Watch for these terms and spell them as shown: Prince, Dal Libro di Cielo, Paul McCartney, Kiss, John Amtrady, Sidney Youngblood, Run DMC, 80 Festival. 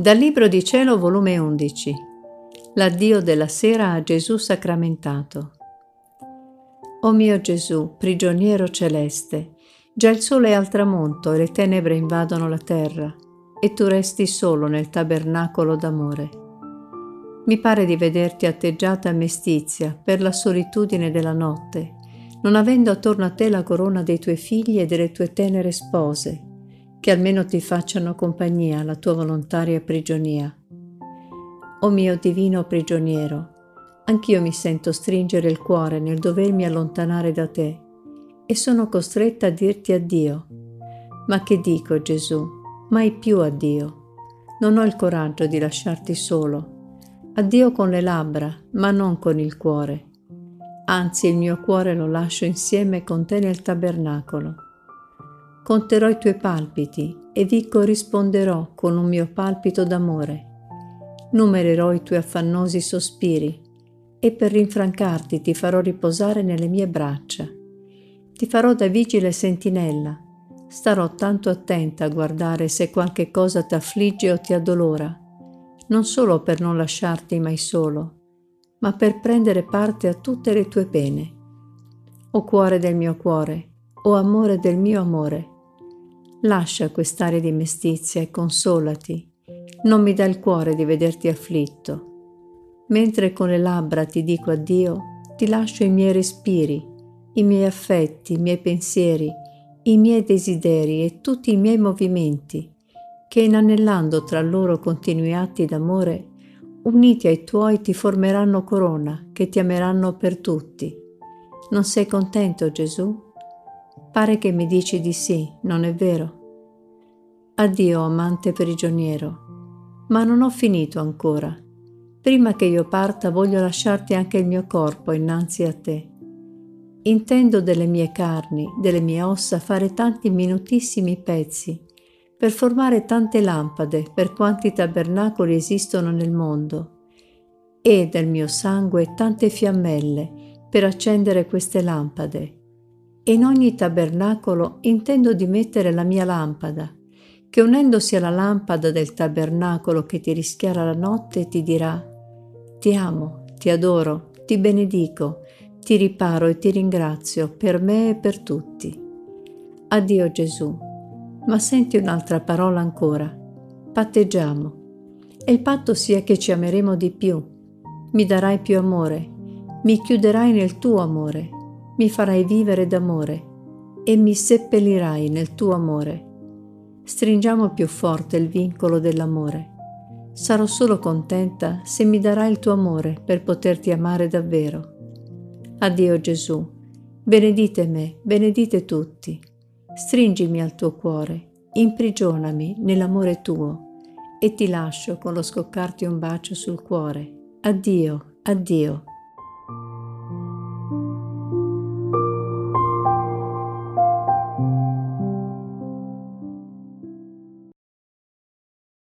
Dal Libro di Cielo, volume 11. L'addio della sera a Gesù sacramentato. O mio Gesù, prigioniero celeste, già il sole è al tramonto e le tenebre invadono la terra, e tu resti solo nel tabernacolo d'amore. Mi pare di vederti atteggiata a mestizia per la solitudine della notte, non avendo attorno a te la corona dei tuoi figli e delle tue tenere spose, che almeno ti facciano compagnia alla tua volontaria prigionia. O mio divino prigioniero, anch'io mi sento stringere il cuore nel dovermi allontanare da te e sono costretta a dirti addio. Ma che dico, Gesù? Mai più addio. Non ho il coraggio di lasciarti solo. Addio con le labbra, ma non con il cuore. Anzi, il mio cuore lo lascio insieme con te nel tabernacolo. Conterò i tuoi palpiti e vi corrisponderò con un mio palpito d'amore. Numererò i tuoi affannosi sospiri e per rinfrancarti ti farò riposare nelle mie braccia. Ti farò da vigile sentinella. Starò tanto attenta a guardare se qualche cosa ti affligge o ti addolora, non solo per non lasciarti mai solo, ma per prendere parte a tutte le tue pene. O cuore del mio cuore, o amore del mio amore, lascia quest'aria di mestizia e consolati. Non mi dà il cuore di vederti afflitto. Mentre con le labbra ti dico addio, ti lascio i miei respiri, i miei affetti, i miei pensieri, i miei desideri e tutti i miei movimenti, che inanellando tra loro continui atti d'amore, uniti ai tuoi ti formeranno corona, che ti ameranno per tutti. Non sei contento, Gesù? Pare che mi dici di sì, non è vero? Addio, amante prigioniero. Ma non ho finito ancora. Prima che io parta voglio lasciarti anche il mio corpo innanzi a te. Intendo delle mie carni, delle mie ossa fare tanti minutissimi pezzi, per formare tante lampade per quanti tabernacoli esistono nel mondo, e del mio sangue tante fiammelle per accendere queste lampade. In ogni tabernacolo intendo di mettere la mia lampada, che unendosi alla lampada del tabernacolo che ti rischiara la notte ti dirà: ti amo, ti adoro, ti benedico, ti riparo e ti ringrazio per me e per tutti. Addio Gesù, ma senti un'altra parola ancora. Patteggiamo. E il patto sia che ci ameremo di più. Mi darai più amore, mi chiuderai nel tuo amore. Mi farai vivere d'amore e mi seppellirai nel tuo amore. Stringiamo più forte il vincolo dell'amore. Sarò solo contenta se mi darai il tuo amore per poterti amare davvero. Addio Gesù, benedite me, benedite tutti. Stringimi al tuo cuore, imprigionami nell'amore tuo e ti lascio con lo scoccarti un bacio sul cuore. Addio, addio.